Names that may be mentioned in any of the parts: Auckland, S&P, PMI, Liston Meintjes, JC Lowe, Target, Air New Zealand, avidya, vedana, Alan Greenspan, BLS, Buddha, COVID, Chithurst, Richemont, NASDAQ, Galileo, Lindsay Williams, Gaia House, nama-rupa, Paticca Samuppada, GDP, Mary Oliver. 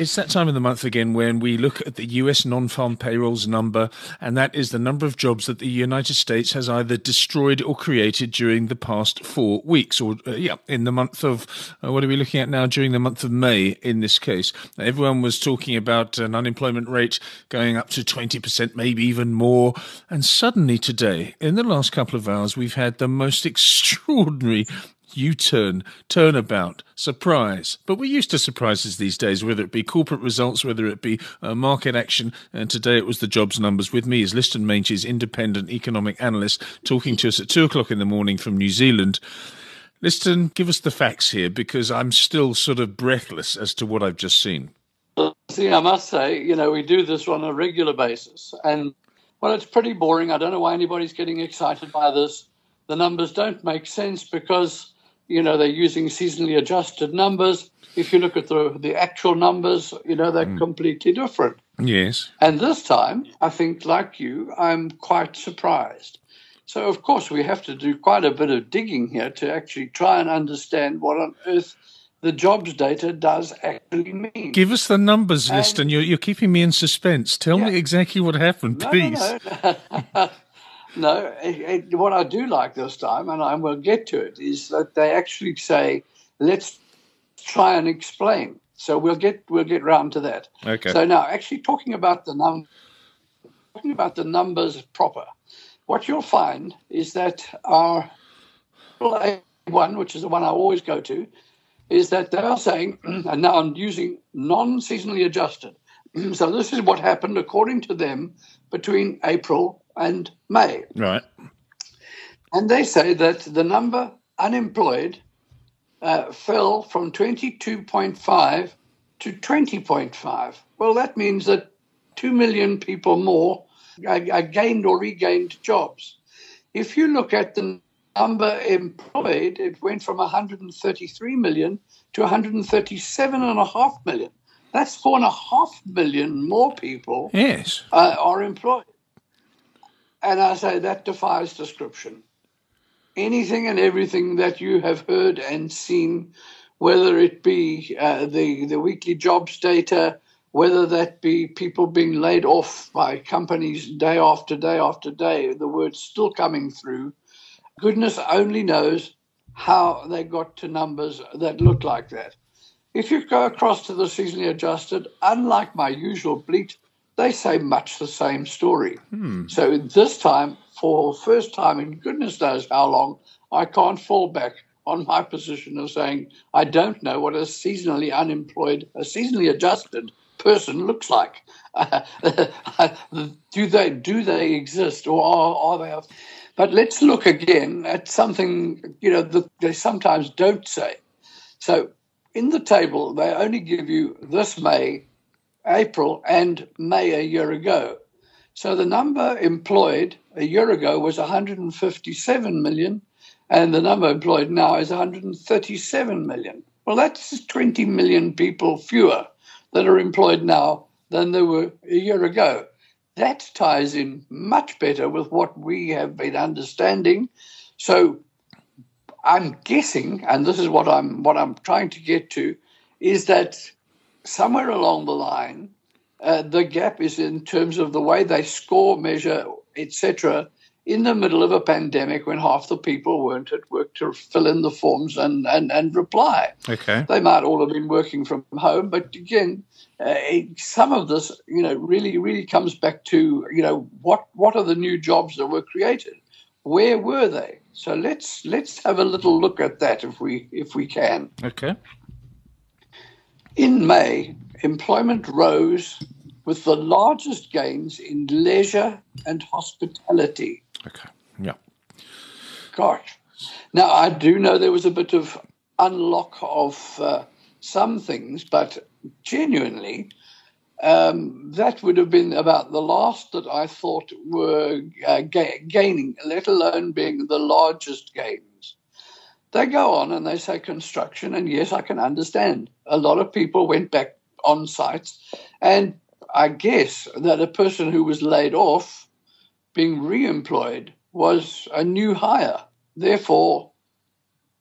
It's that time of the month again when we look at the US non-farm payrolls number, and that is the number of jobs that the United States has either destroyed or created during the past 4 weeks, or in the month of, what are we looking at now, during the month of May in this case. Now, everyone was talking about an unemployment rate going up to 20%, maybe even more, and suddenly today, in the last couple of hours, we've had the most extraordinary U-turn, turnabout, surprise. But we're used to surprises these days, whether it be corporate results, whether it be market action. And today it was the jobs numbers. With me is Liston Meintjes, independent economic analyst, talking to us at 2 o'clock in the morning from New Zealand. Liston, give us the facts here, because I'm still sort of breathless as to what I've just seen. See, I must say, we do this on a regular basis. And, it's pretty boring. I don't know why anybody's getting excited by this. The numbers don't make sense because they're using seasonally adjusted numbers. If you look at the actual numbers, they're completely different. Yes. And this time, I think, like you, I'm quite surprised. So, of course, we have to do quite a bit of digging here to actually try and understand what on earth the jobs data does actually mean. Give us the numbers, Liston. You're keeping me in suspense. Tell me exactly what happened, please. No. No, what I do like this time, and I will get to it, is that they actually say, let's try and explain. So we'll get round to that. Okay. So now, actually talking about the numbers proper, what you'll find is that our one, which is the one I always go to, is that they are saying, and now I'm using non-seasonally adjusted. So this is what happened, according to them, between April and May. Right. And they say that the number unemployed fell from 22.5 to 20.5. Well, that means that 2 million people more are gained or regained jobs. If you look at the number employed, it went from 133 million to 137.5 million. That's 4.5 million more people are employed. And I say that defies description. Anything and everything that you have heard and seen, whether it be the weekly jobs data, whether that be people being laid off by companies day after day after day, the word's still coming through. Goodness only knows how they got to numbers that look like that. If you go across to the seasonally adjusted, unlike my usual bleat, they say much the same story. So this time, for the first time in goodness knows how long, I can't fall back on my position of saying I don't know what a seasonally adjusted person looks like. Do they exist, or are they? But let's look again at something that they sometimes don't say. So in the table, they only give you this May, April and May a year ago. So the number employed a year ago was 157 million, and the number employed now is 137 million. Well, that's 20 million people fewer that are employed now than there were a year ago. That ties in much better with what we have been understanding. So I'm guessing, and this is what I'm trying to get to, is that somewhere along the line, the gap is in terms of the way they score, measure, etc., in the middle of a pandemic when half the people weren't at work to fill in the forms and reply. Okay. They might all have been working from home, but again, some of this, really, really comes back to, what are the new jobs that were created? Where were they? So let's have a little look at that if we can. Okay. In May, employment rose with the largest gains in leisure and hospitality. Okay, yeah. Gosh. Now, I do know there was a bit of unlock of some things, but genuinely, that would have been about the last that I thought were gaining, let alone being the largest gains. They go on and they say construction, and yes, I can understand. A lot of people went back on sites, and I guess that a person who was laid off being re-employed was a new hire. Therefore,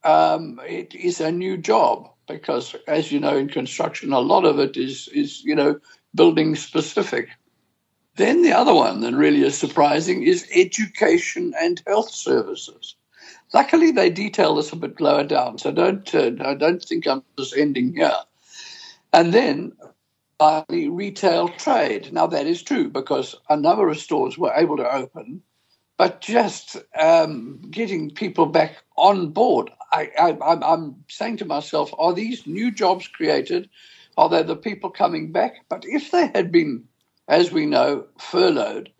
it is a new job, because, as you know, in construction, a lot of it is building specific. Then the other one that really is surprising is education and health services. Luckily, they detail this a bit lower down, so I don't think I'm just ending here. And then finally, retail trade. Now, that is true, because a number of stores were able to open, but just getting people back on board. I'm saying to myself, are these new jobs created? Are they the people coming back? But if they had been, as we know, furloughed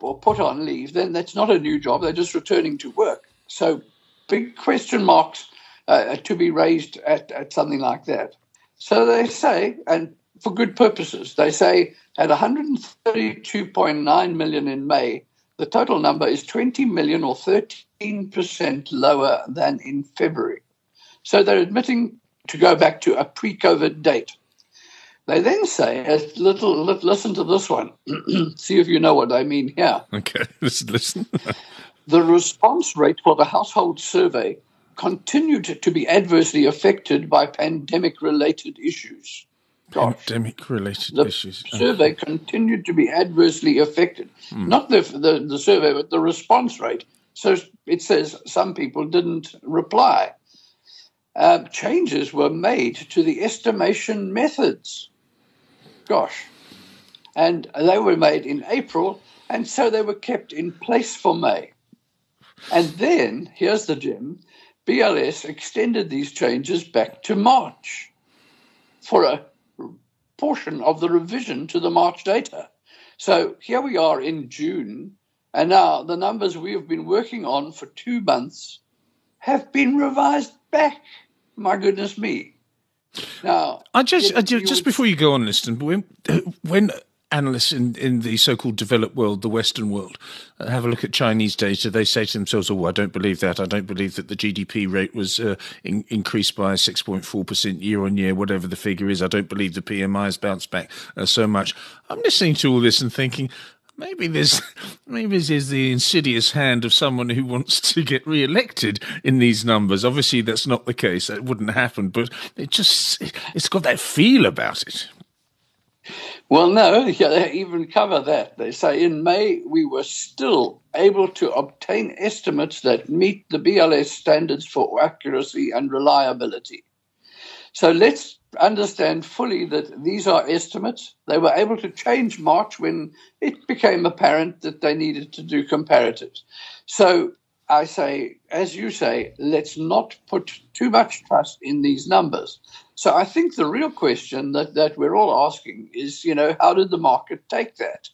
or put on leave, then that's not a new job. They're just returning to work. So big question marks to be raised at something like that. So they say, and for good purposes, they say at 132.9 million in May, the total number is 20 million or 13% lower than in February. So they're admitting to go back to a pre-COVID date. They then say, listen to this one, see if you know what I mean here. Okay, listen. The response rate for the household survey continued to be adversely affected by pandemic-related issues. Survey continued to be adversely affected. Not the survey, but the response rate. So it says some people didn't reply. Changes were made to the estimation methods. And they were made in April, and so they were kept in place for May. And then, here's the gem, BLS extended these changes back to March for a portion of the revision to the March data. So here we are in June, and now the numbers we have been working on for 2 months have been revised back. My goodness me. Now, I just before you go on, Liston, when analysts in the so-called developed world, the Western world, have a look at Chinese data, they say to themselves, I don't believe that. I don't believe that the GDP rate was increased by 6.4% year on year, whatever the figure is. I don't believe the PMI has bounced back so much. I'm listening to all this and thinking, Maybe this is the insidious hand of someone who wants to get re-elected in these numbers. Obviously, that's not the case. That wouldn't happen, but it's got that feel about it. Well, no, they even cover that. They say in May, we were still able to obtain estimates that meet the BLS standards for accuracy and reliability. So let's understand fully that these are estimates. They were able to change March when it became apparent that they needed to do comparatives. So I say, as you say, let's not put too much trust in these numbers. So I think the real question that we're all asking is, how did the market take that?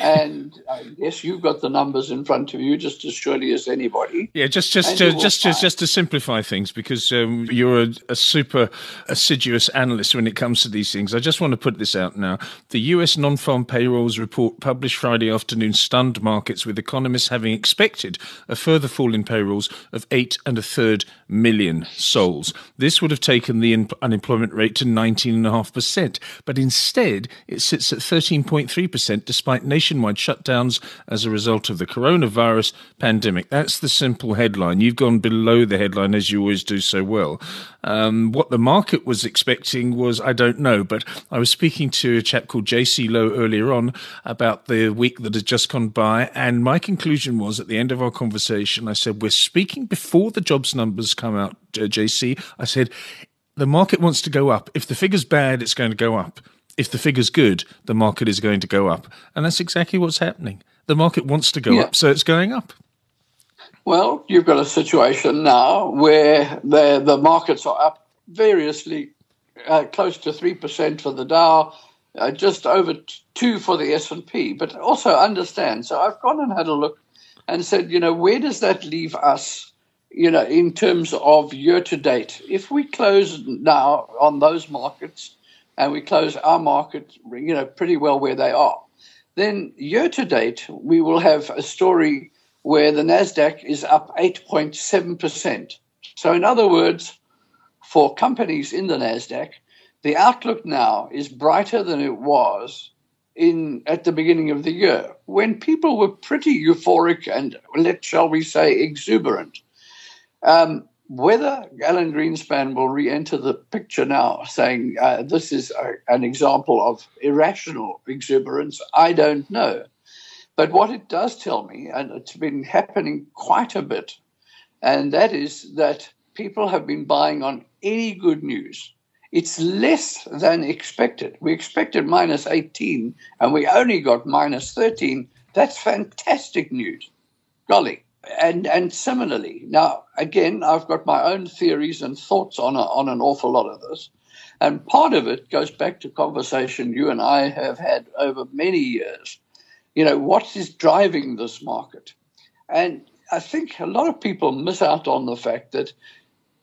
And I guess you've got the numbers in front of you just as surely as anybody. Yeah, just to simplify things, because you're a super assiduous analyst when it comes to these things. I just want to put this out now. The U.S. non-farm payrolls report published Friday afternoon stunned markets, with economists having expected a further fall in payrolls of 8.33 million souls. This would have taken the unemployment rate to 19.5%, but instead it sits at 13.3% despite nationwide shutdowns as a result of the coronavirus pandemic. That's the simple headline. You've gone below the headline, as you always do so well. What the market was expecting was, I don't know, but I was speaking to a chap called JC Lowe earlier on about the week that had just gone by, and my conclusion was, at the end of our conversation, I said, we're speaking before the jobs numbers come out, JC. I said, the market wants to go up. If the figure's bad, it's going to go up. If the figure's good, the market is going to go up. And that's exactly what's happening. The market wants to go up, so it's going up. Well, you've got a situation now where the markets are up variously, close to 3% for the Dow, just over 2% for the S&P. But also understand, so I've gone and had a look and said, where does that leave us? In terms of year to date, if we close now on those markets and we close our market, pretty well where they are, then year to date, we will have a story where the NASDAQ is up 8.7%. So in other words, for companies in the NASDAQ, the outlook now is brighter than it was at the beginning of the year, when people were pretty euphoric and, shall we say, exuberant. Whether Alan Greenspan will re-enter the picture now saying this is an example of irrational exuberance, I don't know. But what it does tell me, and it's been happening quite a bit, and that is that people have been buying on any good news. It's less than expected. We expected minus 18 and we only got minus 13. That's fantastic news. Golly. And similarly, now, again, I've got my own theories and thoughts on an awful lot of this. And part of it goes back to conversation you and I have had over many years. You know, what is driving this market? And I think a lot of people miss out on the fact that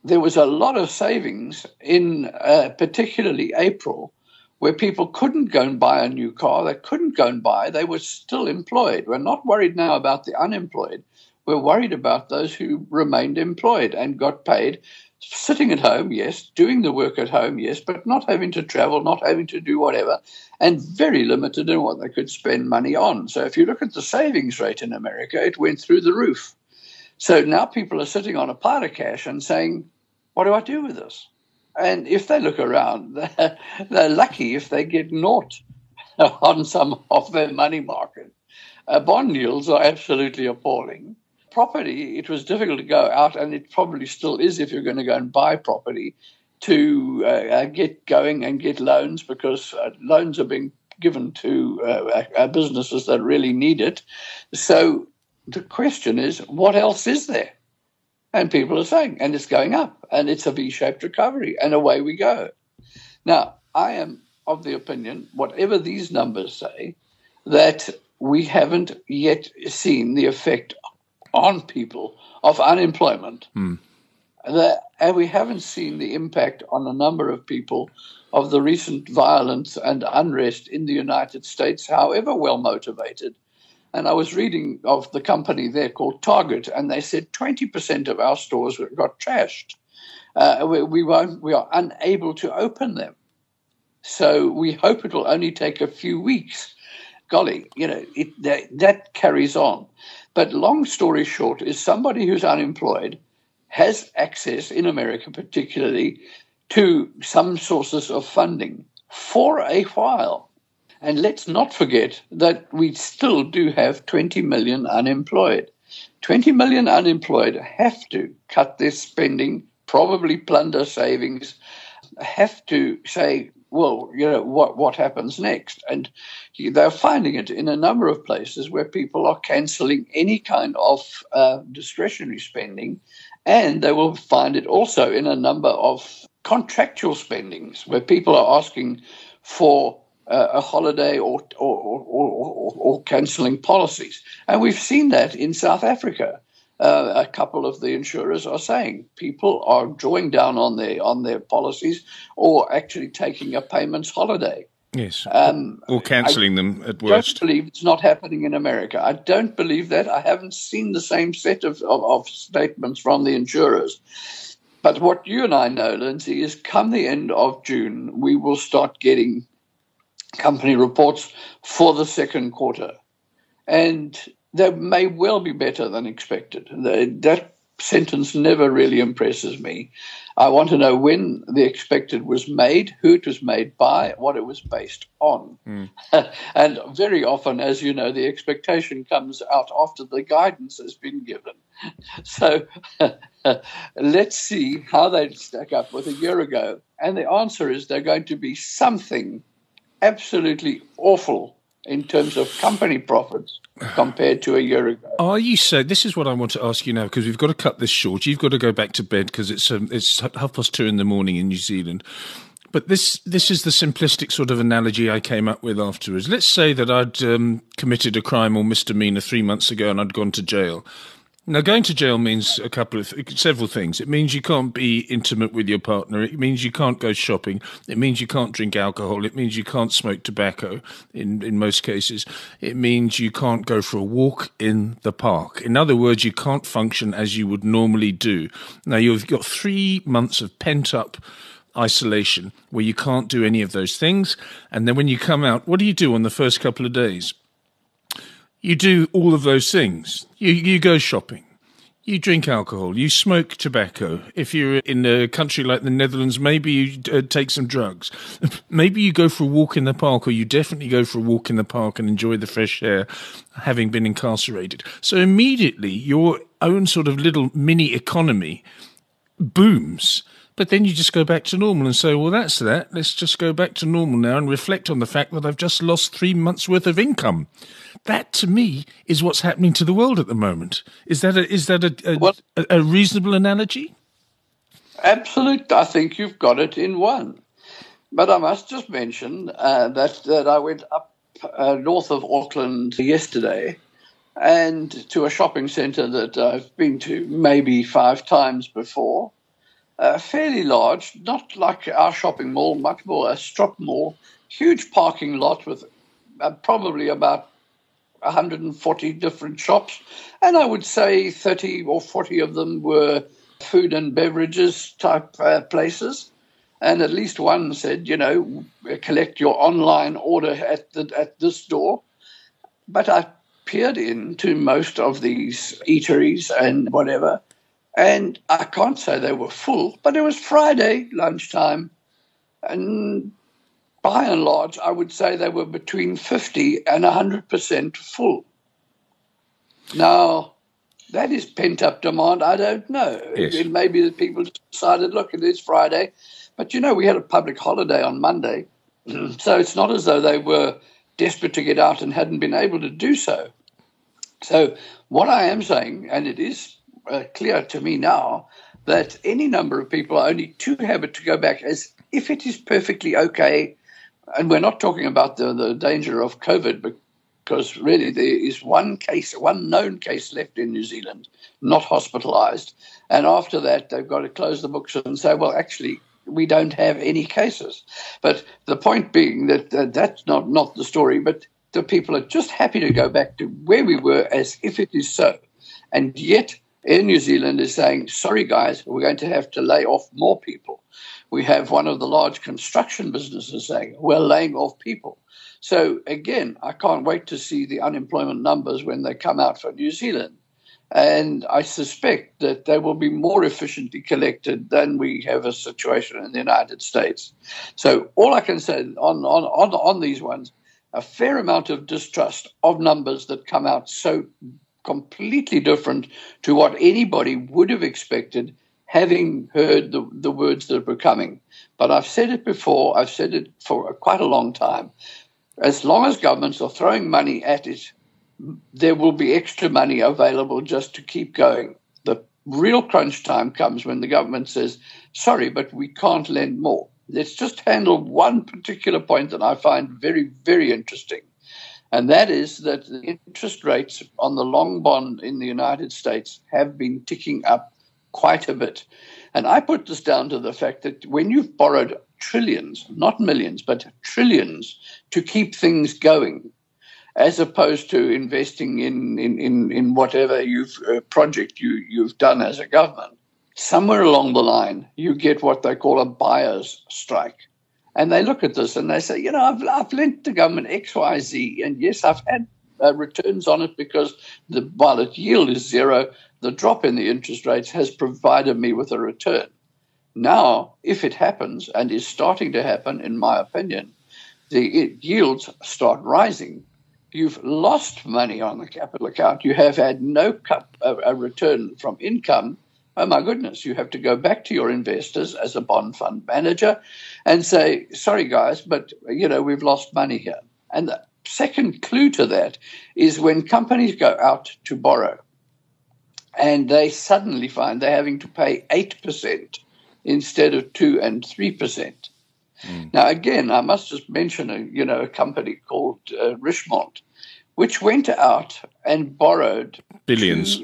there was a lot of savings in particularly April, where people couldn't go and buy a new car. They couldn't go and buy. They were still employed. We're not worried now about the unemployed. We're worried about those who remained employed and got paid, sitting at home, yes, doing the work at home, yes, but not having to travel, not having to do whatever, and very limited in what they could spend money on. So if you look at the savings rate in America, it went through the roof. So now people are sitting on a pile of cash and saying, what do I do with this? And if they look around, they're lucky if they get naught on some of their money market. Bond yields are absolutely appalling. Property, it was difficult to go out, and it probably still is if you're going to go and buy property, to get going and get loans, because loans are being given to businesses that really need it. So the question is, what else is there? And people are saying, and it's going up, and it's a V-shaped recovery, and away we go. Now, I am of the opinion, whatever these numbers say, that we haven't yet seen the effect on people of unemployment. And we haven't seen the impact on a number of people of the recent violence and unrest in the United States, however well motivated. And I was reading of the company there called Target, and they said 20% of our stores got trashed. We are unable to open them. So we hope it will only take a few weeks. Golly, you know, that carries on. But long story short is somebody who's unemployed has access, in America particularly, to some sources of funding for a while. And let's not forget that we still do have 20 million unemployed. 20 million unemployed have to cut their spending, probably plunder savings, have to say, well, you know, what happens next? And they're finding it in a number of places where people are cancelling any kind of discretionary spending, and they will find it also in a number of contractual spendings where people are asking for a holiday or cancelling policies. And we've seen that in South Africa. A couple of the insurers are saying people are drawing down on their policies or actually taking a payments holiday. Yes, or cancelling them at worst. I don't believe it's not happening in America. I don't believe that. I haven't seen the same set of statements from the insurers. But what you and I know, Lindsay, is come the end of June, we will start getting company reports for the second quarter. And they may well be better than expected. That sentence never really impresses me. I want to know when the expected was made, who it was made by, what it was based on. And very often, as you know, the expectation comes out after the guidance has been given. So let's see how they stack up with a year ago. And the answer is they're going to be something absolutely awful in terms of company profits compared to a year ago. Are you so? This is what I want to ask you now, because we've got to cut this short. You've got to go back to bed because it's 2:30 in the morning in New Zealand. But this is the simplistic sort of analogy I came up with afterwards. Let's say that I'd committed a crime or misdemeanor 3 months ago and I'd gone to jail. Now, going to jail means several things. It means you can't be intimate with your partner. It means you can't go shopping. It means you can't drink alcohol. It means you can't smoke tobacco in most cases. It means you can't go for a walk in the park. In other words, you can't function as you would normally do. Now, you've got 3 months of pent-up isolation where you can't do any of those things. And then when you come out, what do you do on the first couple of days? You do all of those things. You go shopping. You drink alcohol, you smoke tobacco. If you're in a country like the Netherlands, maybe you take some drugs. Maybe you go for a walk in the park, or you definitely go for a walk in the park and enjoy the fresh air, having been incarcerated. So immediately your own sort of little mini economy booms. But then you just go back to normal and say, well, that's that. Let's just go back to normal now and reflect on the fact that I've just lost 3 months' worth of income. That, to me, is what's happening to the world at the moment. Is that a reasonable analogy? Absolutely. I think you've got it in one. But I must just mention that I went up north of Auckland yesterday, and to a shopping centre that I've been to maybe 5 times before. Fairly large, not like our shopping mall, much more a strip mall, huge parking lot with probably about 140 different shops. And I would say 30 or 40 of them were food and beverages type places. And at least one said, you know, collect your online order at this door. But I peered into most of these eateries and whatever, and I can't say they were full, but it was Friday lunchtime. And by and large, I would say they were between 50 and 100% full. Now, that is pent-up demand. I don't know. Yes. It may be that people decided, look, it is Friday. But, you know, we had a public holiday on Monday. So it's not as though they were desperate to get out and hadn't been able to do so. So what I am saying, and it is clear to me now, that any number of people are only too happy to go back as if it is perfectly okay. And we're not talking about the danger of COVID, because really there is one known case left in New Zealand, not hospitalized. And after that, they've got to close the books and say, well, actually, we don't have any cases. But the point being that that's not the story, but the people are just happy to go back to where we were as if it is so. And yet, Air New Zealand is saying, sorry, guys, we're going to have to lay off more people. We have one of the large construction businesses saying, we're laying off people. So, again, I can't wait to see the unemployment numbers when they come out for New Zealand. And I suspect that they will be more efficiently collected than we have a situation in the United States. So all I can say on these ones, a fair amount of distrust of numbers that come out so completely different to what anybody would have expected, having heard the words that were coming. But I've said it before, I've said it for quite a long time. As long as governments are throwing money at it, there will be extra money available just to keep going. The real crunch time comes when the government says, sorry, but we can't lend more. Let's just handle one particular point that I find very, very interesting. And that is that the interest rates on the long bond in the United States have been ticking up quite a bit. And I put this down to the fact that when you've borrowed trillions, not millions, but trillions to keep things going, as opposed to investing in whatever project you've done as a government, somewhere along the line, you get what they call a buyer's strike. And they look at this and they say, you know, I've lent the government X, Y, Z, and yes, I've had returns on it because while its yield is zero, the drop in the interest rates has provided me with a return. Now, if it happens, and is starting to happen, in my opinion, the yields start rising. You've lost money on the capital account. You have had no return from income. Oh, my goodness, you have to go back to your investors as a bond fund manager and say, sorry, guys, but, you know, we've lost money here. And the second clue to that is when companies go out to borrow and they suddenly find they're having to pay 8% instead of 2 and 3%. Mm. Now, again, I must just mention, a company called Richemont, which went out and borrowed €2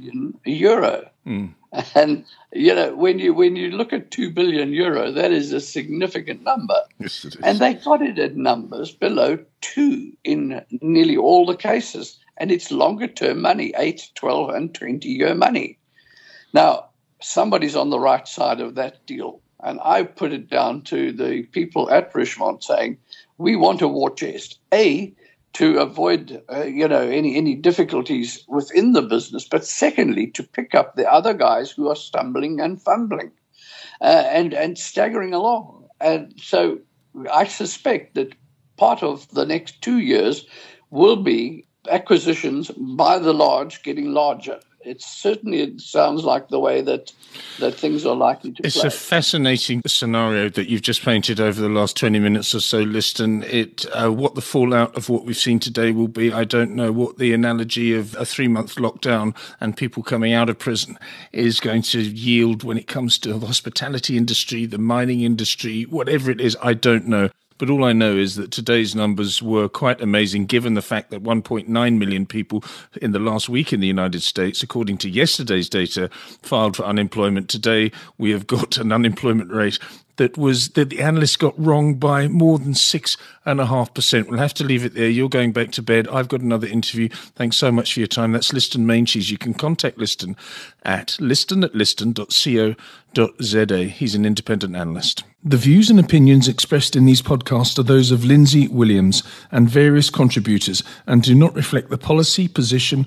billion. Mm. And, you know, when you look at €2 billion, that is a significant number. Yes, it is. And they got it at numbers below 2 in nearly all the cases. And it's longer-term money, 8, 12, and 20-year money. Now, somebody's on the right side of that deal. And I put it down to the people at Richemont saying, we want a war chest. A, to avoid, any difficulties within the business, but secondly, to pick up the other guys who are stumbling and fumbling and staggering along. And so I suspect that part of the next 2 years will be acquisitions by the large getting larger. It sounds like the way that things are likely to play. It's a fascinating scenario that you've just painted over the last 20 minutes or so, Liston. What the fallout of what we've seen today will be, I don't know. What the analogy of a 3-month lockdown and people coming out of prison is going to yield when it comes to the hospitality industry, the mining industry, whatever it is, I don't know. But all I know is that today's numbers were quite amazing, given the fact that 1.9 million people in the last week in the United States, according to yesterday's data, filed for unemployment. Today, we have got an unemployment rate that the analysts got wrong by more than 6.5%. We'll have to leave it there. You're going back to bed. I've got another interview. Thanks so much for your time. That's Liston Meintjes. You can contact Liston at liston@liston.co.za. He's an independent analyst. The views and opinions expressed in these podcasts are those of Lindsay Williams and various contributors and do not reflect the policy, position,